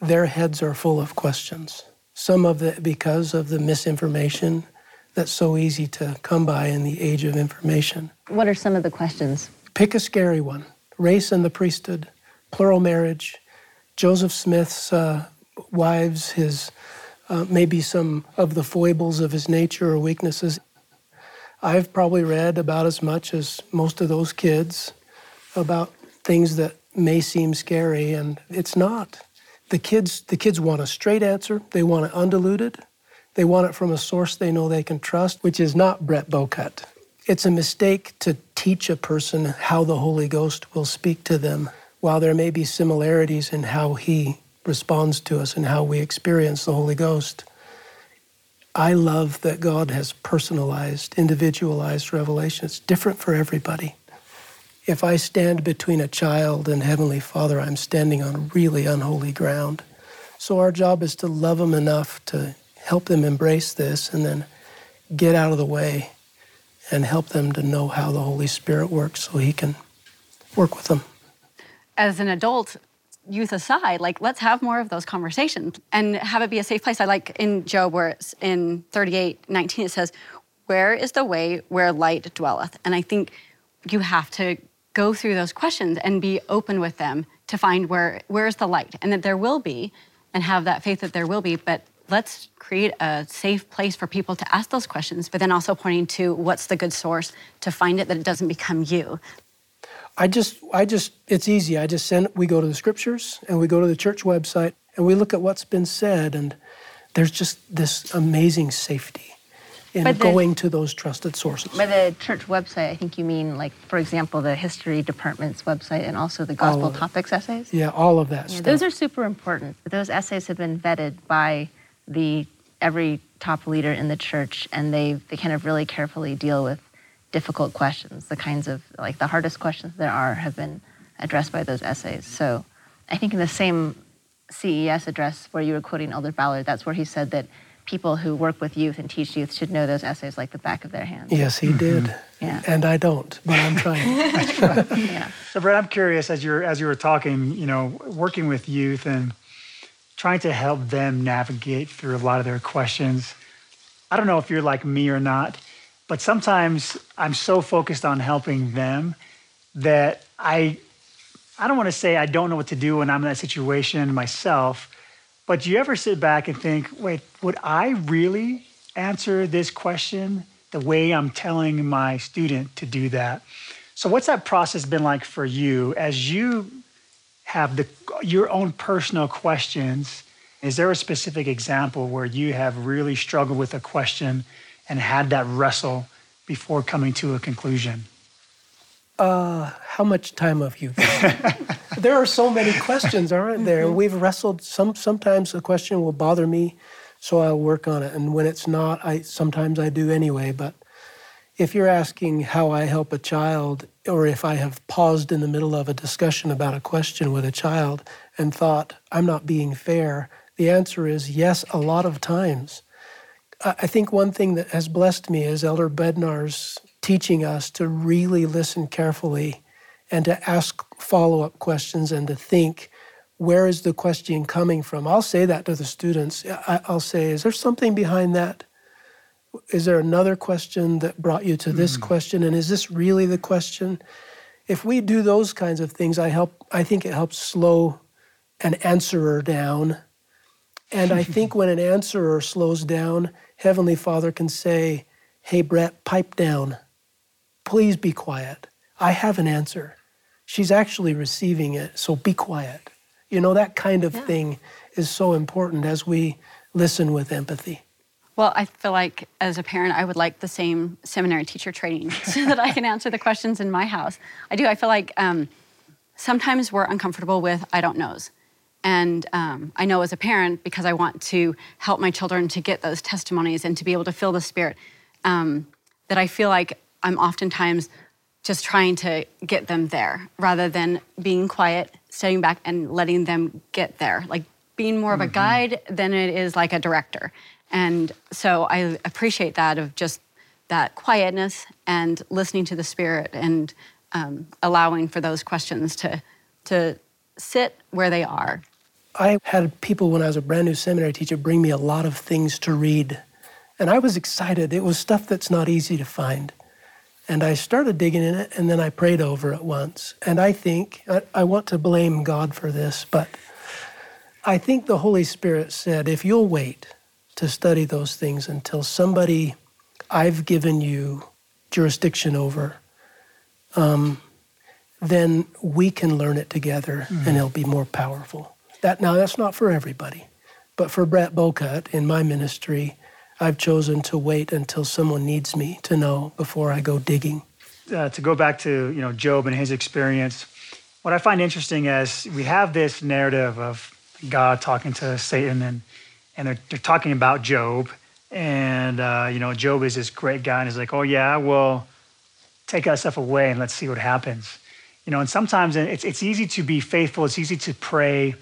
their heads are full of questions. Some of it because of the misinformation that's so easy to come by in the age of information. What are some of the questions? Pick a scary one. Race and the priesthood, plural marriage, Joseph Smith's uh, wives, his uh, maybe some of the foibles of his nature or weaknesses. I've probably read about as much as most of those kids about things that may seem scary, and it's not. The kids, the kids want a straight answer. They want it undiluted. They want it from a source they know they can trust, which is not Brett Bowcutt. It's a mistake to teach a person how the Holy Ghost will speak to them. While there may be similarities in how he responds to us and how we experience the Holy Ghost, I love that God has personalized, individualized revelation. It's different for everybody. If I stand between a child and Heavenly Father, I'm standing on really unholy ground. So our job is to love them enough to help them embrace this and then get out of the way and help them to know how the Holy Spirit works so he can work with them. As an adult, youth aside, like, let's have more of those conversations and have it be a safe place. I like in Job where it's in thirty-eight nineteen, it says, where is the way where light dwelleth? And I think you have to go through those questions and be open with them to find where where is the light, and that there will be, and have that faith that there will be, but let's create a safe place for people to ask those questions, but then also pointing to what's the good source to find it, that it doesn't become you. I just, I just, it's easy. I just send, we go to the scriptures and we go to the church website and we look at what's been said, and there's just this amazing safety in the, going to those trusted sources. By the church website, I think you mean, like, for example, the history department's website and also the gospel topics essays? Yeah, all of that yeah, stuff. Those are super important. Those essays have been vetted by the every top leader in the church, and they they kind of really carefully deal with difficult questions. The kinds of, like, the hardest questions there are have been addressed by those essays. So I think in the same C E S address where you were quoting Elder Ballard, that's where he said that people who work with youth and teach youth should know those essays like the back of their hands. Yes, he mm-hmm. did. Yeah. And I don't, but I'm trying. yeah. So Brett, I'm curious, as you're as you were talking, you know, working with youth and trying to help them navigate through a lot of their questions. I don't know if you're like me or not, but sometimes I'm so focused on helping them that I I don't want to say I don't know what to do when I'm in that situation myself, but do you ever sit back and think, wait, would I really answer this question the way I'm telling my student to do that? So what's that process been like for you as you have the, your own personal questions? Is there a specific example where you have really struggled with a question and had that wrestle before coming to a conclusion? Uh, how much time have you got? There are so many questions, aren't there? Mm-hmm. We've wrestled, some. sometimes a question will bother me, so I'll work on it. And when it's not, I sometimes I do anyway. But if you're asking how I help a child, or if I have paused in the middle of a discussion about a question with a child and thought, I'm not being fair, the answer is yes, a lot of times. I think one thing that has blessed me is Elder Bednar's teaching us to really listen carefully and to ask follow-up questions and to think, where is the question coming from? I'll say that to the students. I'll say, is there something behind that? is there another question that brought you to this mm. question? And is this really the question? If we do those kinds of things, I help. I think it helps slow an answerer down. And I think when an answerer slows down, Heavenly Father can say, hey, Brett, pipe down. Please be quiet. I have an answer. She's actually receiving it, so be quiet. You know, that kind of yeah. thing is so important as we listen with empathy. Well, I feel like as a parent, I would like the same seminary teacher training so that I can answer the questions in my house. I do. I feel like um, sometimes we're uncomfortable with I don't knows. And um, I know as a parent, because I want to help my children to get those testimonies and to be able to feel the Spirit, um, that I feel like I'm oftentimes just trying to get them there rather than being quiet, sitting back and letting them get there, like being more mm-hmm. of a guide than it is like a director. And so I appreciate that, of just that quietness and listening to the Spirit and um, allowing for those questions to to sit where they are. I had people when I was a brand new seminary teacher bring me a lot of things to read. And I was excited. It was stuff that's not easy to find. And I started digging in it, and then I prayed over it once. And I think, I, I want to blame God for this, but I think the Holy Spirit said, if you'll wait to study those things until somebody I've given you jurisdiction over, um, then we can learn it together, mm-hmm. and it'll be more powerful. That Now, that's not for everybody, but for Brett Bowcutt in my ministry, I've chosen to wait until someone needs me to know before I go digging. Uh, to go back to you know Job and his experience, what I find interesting is we have this narrative of God talking to Satan, and and they're, they're talking about Job, and uh, you know Job is this great guy, and he's like, oh yeah, well, take that stuff away and let's see what happens. You know, and sometimes it's it's easy to be faithful. It's easy to pray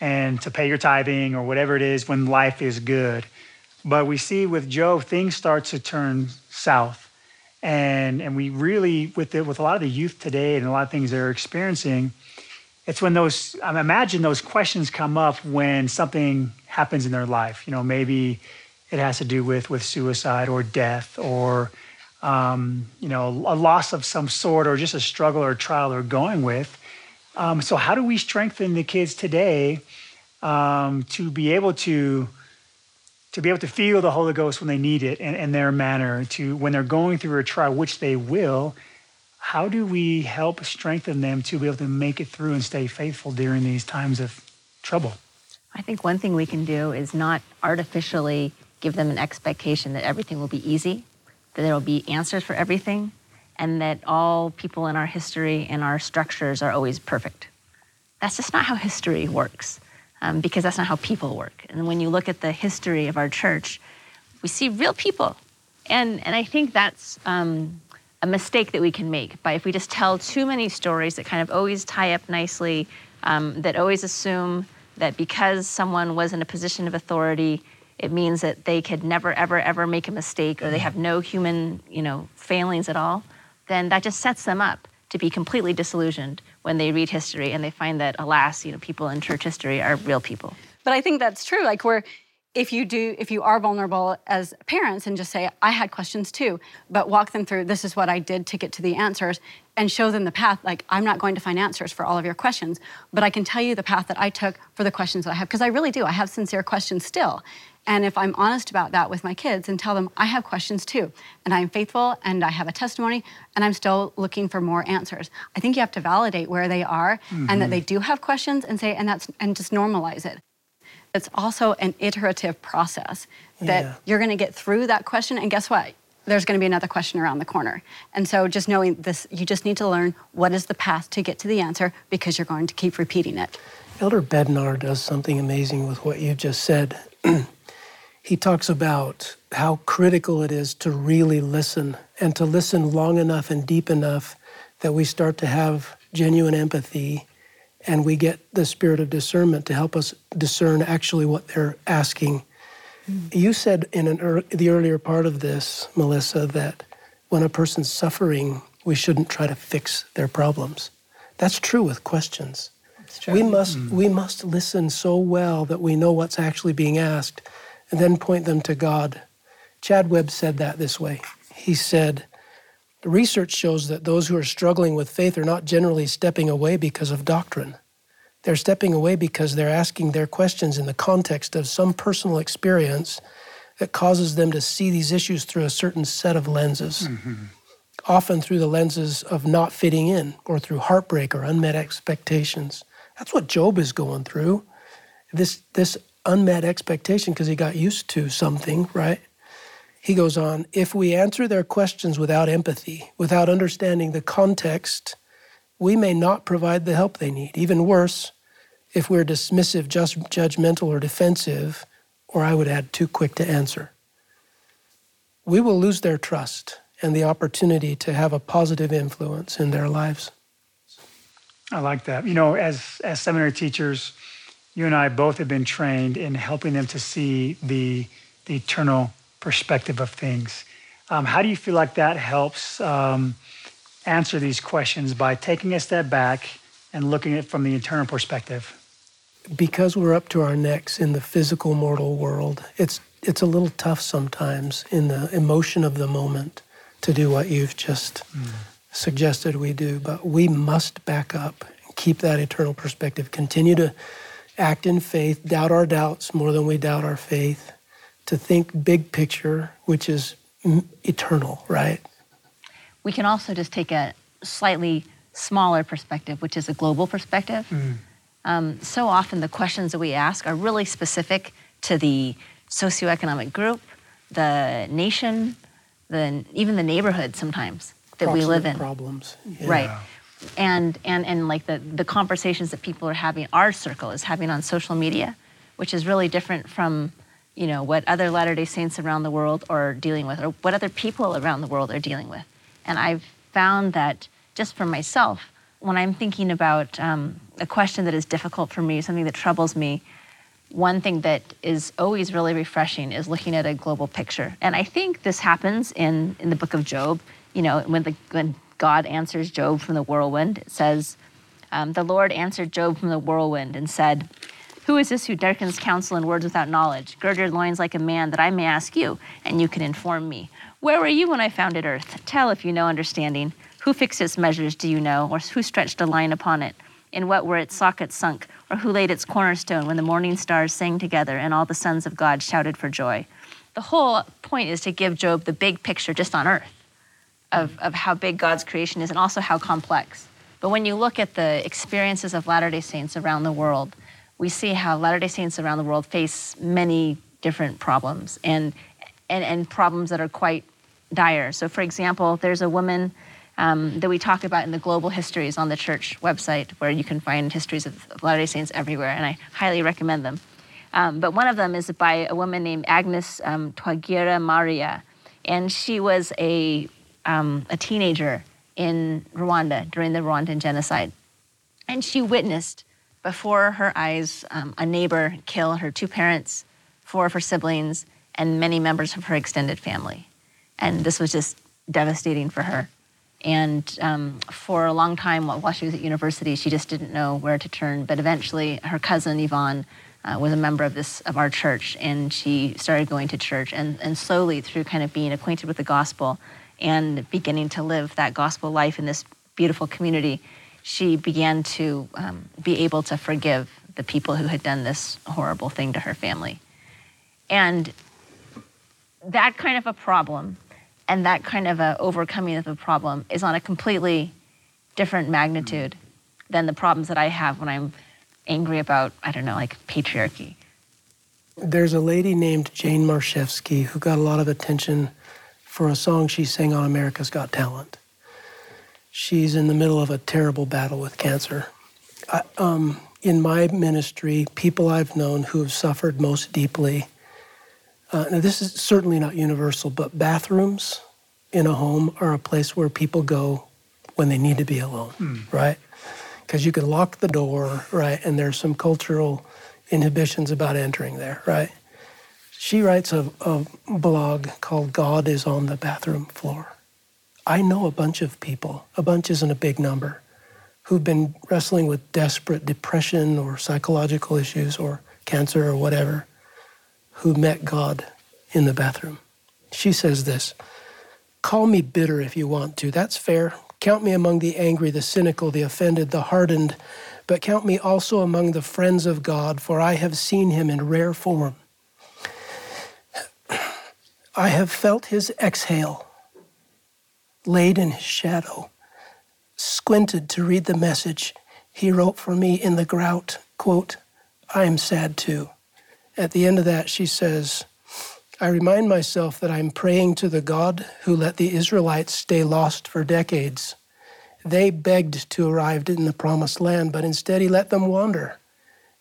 and to pay your tithing or whatever it is when life is good. But we see with Job, things start to turn south. And and we really, with the, with a lot of the youth today and a lot of things they're experiencing, it's when those, I imagine those questions come up when something happens in their life. You know, maybe it has to do with, with suicide or death or Um, you know, a loss of some sort, or just a struggle or a trial they're going with. Um, so how do we strengthen the kids today um, to be able to to be able to feel the Holy Ghost when they need it in, in their manner, to when they're going through a trial, which they will? How do we help strengthen them to be able to make it through and stay faithful during these times of trouble? I think one thing we can do is not artificially give them an expectation that everything will be easy, that there will be answers for everything, and that all people in our history and our structures are always perfect. That's just not how history works, um, because that's not how people work. And when you look at the history of our church, we see real people. And and I think that's um, a mistake that we can make, by if we just tell too many stories that kind of always tie up nicely, um, that always assume that because someone was in a position of authority, it means that they could never, ever, ever make a mistake, or they have no human, you know, failings at all, then that just sets them up to be completely disillusioned when they read history and they find that, alas, you know, people in church history are real people. But I think that's true. Like, we're, if you do, if you are vulnerable as parents and just say, I had questions too, but walk them through, this is what I did to get to the answers, and show them the path. Like, I'm not going to find answers for all of your questions, but I can tell you the path that I took for the questions that I have, because I really do. I have sincere questions still. And if I'm honest about that with my kids and tell them I have questions too, and I'm faithful and I have a testimony and I'm still looking for more answers. I think you have to validate where they are, mm-hmm. and that they do have questions, and say, and that's, and just normalize it. It's also an iterative process that yeah. you're gonna get through that question, and guess what? There's gonna be another question around the corner. And so just knowing this, you just need to learn what is the path to get to the answer, because you're going to keep repeating it. Elder Bednar does something amazing with what you just said. He talks about how critical it is to really listen, and to listen long enough and deep enough that we start to have genuine empathy, and we get the spirit of discernment to help us discern actually what they're asking. Mm. You said in an er- the earlier part of this, Melissa, that when a person's suffering, we shouldn't try to fix their problems. That's true with questions. That's true. We must, mm. we must listen so well that we know what's actually being asked, and then point them to God. Chad Webb said that this way. He said, the research shows that those who are struggling with faith are not generally stepping away because of doctrine. They're stepping away because they're asking their questions in the context of some personal experience that causes them to see these issues through a certain set of lenses, mm-hmm. often through the lenses of not fitting in or through heartbreak or unmet expectations. That's what Job is going through, this, this unmet expectation, because he got used to something, right? He goes on, if we answer their questions without empathy, without understanding the context, we may not provide the help they need. Even worse, if we're dismissive, just judgmental, or defensive, or I would add, too quick to answer. We will lose their trust and the opportunity to have a positive influence in their lives. I like that. You know, as, as seminary teachers, you and I both have been trained in helping them to see the, the eternal perspective of things. Um, how do you feel like that helps um, answer these questions by taking a step back and looking at it from the eternal perspective? Because we're up to our necks in the physical mortal world, it's it's a little tough sometimes in the emotion of the moment to do what you've just mm. suggested we do. But we must back up and keep that eternal perspective. Continue to act in faith, doubt our doubts more than we doubt our faith, to think big picture, which is eternal, right? We can also just take a slightly smaller perspective, which is a global perspective. Mm. Um, so often the questions that we ask are really specific to the socioeconomic group, the nation, the even the neighborhood sometimes that Proximate we live in. Problems, yeah. Right? And and and like the the conversations that people are having, our circle is having on social media, which is really different from you know what other Latter-day Saints around the world are dealing with, or what other people around the world are dealing with. And I've found that just for myself, when I'm thinking about um, a question that is difficult for me, something that troubles me, one thing that is always really refreshing is looking at a global picture. And I think this happens in, in the book of Job. You know, when, the, when God answers Job from the whirlwind, it says, um, the Lord answered Job from the whirlwind and said, who is this who darkens counsel and words without knowledge? Gird your loins like a man that I may ask you, and you can inform me. Where were you when I founded earth? Tell if you know understanding. Who fixed its measures, do you know? Or who stretched a line upon it? In what were its sockets sunk, or who laid its cornerstone when the morning stars sang together and all the sons of God shouted for joy? The whole point is to give Job the big picture just on earth of, of how big God's creation is and also how complex. But when you look at the experiences of Latter-day Saints around the world, we see how Latter-day Saints around the world face many different problems and, and, and problems that are quite dire. So for example, there's a woman Um, that we talk about in the global histories on the church website, where you can find histories of, of Latter-day Saints everywhere, and I highly recommend them. Um, but one of them is by a woman named Agnes um, Twagira Maria, and she was a, um, a teenager in Rwanda during the Rwandan genocide. And she witnessed before her eyes um, a neighbor kill her two parents, four of her siblings, and many members of her extended family. And this was just devastating for her. And um, for a long time, while she was at university, she just didn't know where to turn. But eventually, her cousin Yvonne uh, was a member of this of our church, and she started going to church. And, and slowly, through kind of being acquainted with the gospel and beginning to live that gospel life in this beautiful community, she began to um, be able to forgive the people who had done this horrible thing to her family. And that kind of a problem, and that kind of a overcoming of the problem is on a completely different magnitude than the problems that I have when I'm angry about, I don't know, like patriarchy. There's a lady named Jane Marshevsky who got a lot of attention for a song she sang on America's Got Talent. She's in the middle of a terrible battle with cancer. I, um, in my ministry, people I've known who have suffered most deeply, Uh, now, this is certainly not universal, but bathrooms in a home are a place where people go when they need to be alone, mm. right? Because you can lock the door, right? And there's some cultural inhibitions about entering there, right? She writes a, a blog called God is on the Bathroom Floor. I know a bunch of people, a bunch isn't a big number, who've been wrestling with desperate depression or psychological issues or cancer or whatever, who met God in the bathroom. She says this, "Call me bitter if you want to. That's fair. Count me among the angry, the cynical, the offended, the hardened, but count me also among the friends of God, for I have seen him in rare form. I have felt his exhale, laid in his shadow, squinted to read the message he wrote for me in the grout, quote, I am sad too." At the end of that, she says, "I remind myself that I'm praying to the God who let the Israelites stay lost for decades. They begged to arrive in the promised land, but instead he let them wander,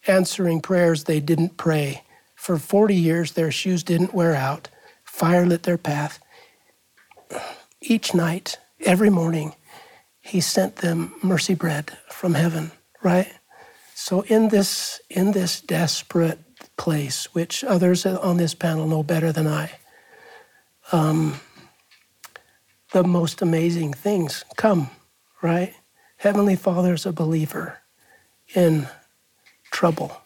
answering prayers they didn't pray. For forty years, their shoes didn't wear out. Fire lit their path. Each night, every morning, he sent them mercy bread from heaven," right? So in this, in this desperate place, which others on this panel know better than I, um, the most amazing things come, right? Heavenly Father's a believer in trouble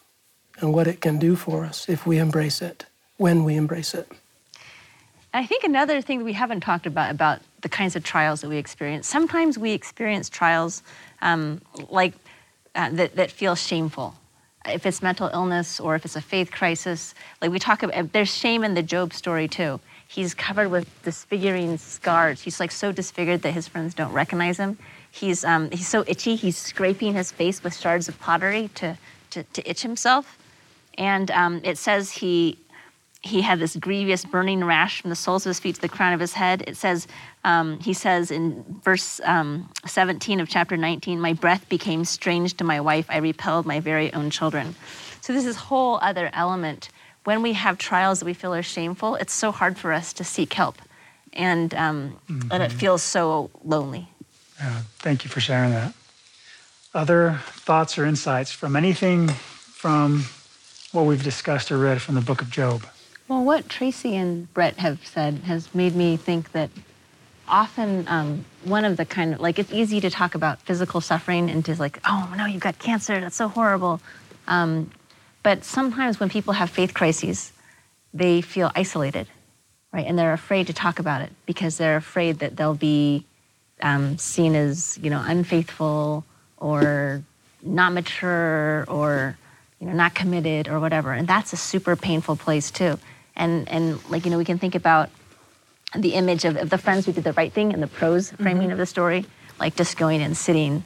and what it can do for us if we embrace it, when we embrace it. I think another thing that we haven't talked about, about the kinds of trials that we experience, sometimes we experience trials um, like uh, that, that feel shameful. If it's mental illness or if it's a faith crisis, like we talk about, there's shame in the Job story too. He's covered with disfiguring scars. He's like so disfigured that his friends don't recognize him. He's um, he's so itchy, he's scraping his face with shards of pottery to, to, to itch himself. And um, it says he, He had this grievous burning rash from the soles of his feet to the crown of his head. It says, um, he says in verse um, seventeen of chapter nineteen, "My breath became strange to my wife. I repelled my very own children." So this is whole other element. When we have trials that we feel are shameful, it's so hard for us to seek help. And, um, mm-hmm. and it feels so lonely. Yeah, thank you for sharing that. Other thoughts or insights from anything from what we've discussed or read from the book of Job? Well, what Tracy and Brett have said has made me think that often um, one of the kind of, like, it's easy to talk about physical suffering and to like, oh no, you've got cancer, that's so horrible. Um, but sometimes when people have faith crises, they feel isolated, right? And they're afraid to talk about it because they're afraid that they'll be um, seen as, you know, unfaithful or not mature or, you know, not committed or whatever. And that's a super painful place too. And, and like, you know, we can think about the image of, of the friends who did the right thing and the prose framing mm-hmm. of the story, like just going and sitting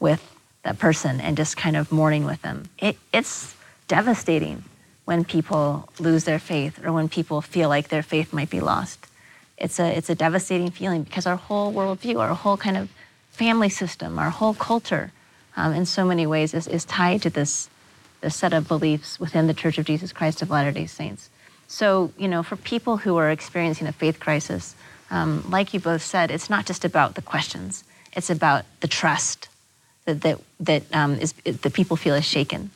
with that person and just kind of mourning with them. It, it's devastating when people lose their faith or when people feel like their faith might be lost. It's a, it's a devastating feeling because our whole worldview, our whole kind of family system, our whole culture um, in so many ways is, is tied to this, this set of beliefs within the Church of Jesus Christ of Latter-day Saints. So, you know, for people who are experiencing a faith crisis, um, like you both said, it's not just about the questions. It's about the trust that that that um, is that people feel is shaken,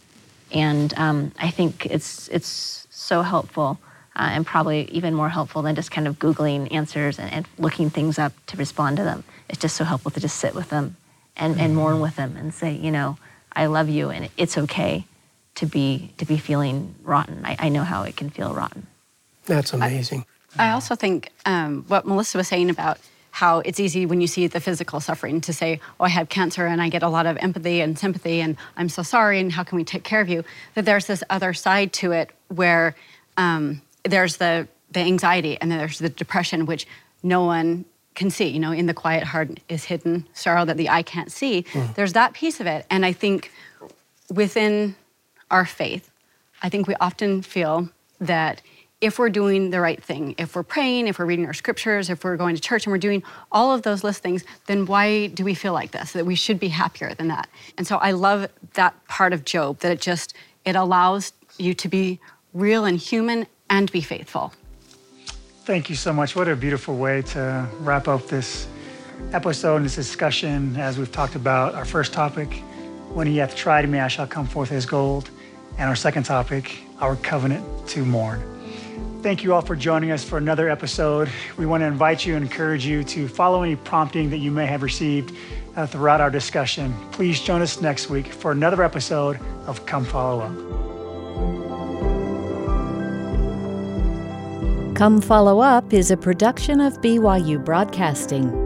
and um, I think it's it's so helpful, uh, and probably even more helpful than just kind of Googling answers and, and looking things up to respond to them. It's just so helpful to just sit with them and, and mourn with them and say, you know, I love you, and it's okay to be to be feeling rotten. I, I know how it can feel rotten. That's amazing. I, I also think um, what Melissa was saying about how it's easy when you see the physical suffering to say, oh, I had cancer and I get a lot of empathy and sympathy and I'm so sorry and how can we take care of you? That there's this other side to it where um, there's the, the anxiety and then there's the depression, which no one can see. You know, in the quiet heart is hidden sorrow that the eye can't see. Mm. There's that piece of it. And I think within our faith, I think we often feel that if we're doing the right thing, if we're praying, if we're reading our scriptures, if we're going to church and we're doing all of those list things, then why do we feel like this? That we should be happier than that. And so I love that part of Job, that it just, it allows you to be real and human and be faithful. Thank you so much. What a beautiful way to wrap up this episode and this discussion as we've talked about our first topic, when he hath tried me, I shall come forth as gold. And our second topic, our covenant to mourn. Thank you all for joining us for another episode. We want to invite you and encourage you to follow any prompting that you may have received uh, throughout our discussion. Please join us next week for another episode of Come Follow Up. Come Follow Up is a production of B Y U Broadcasting.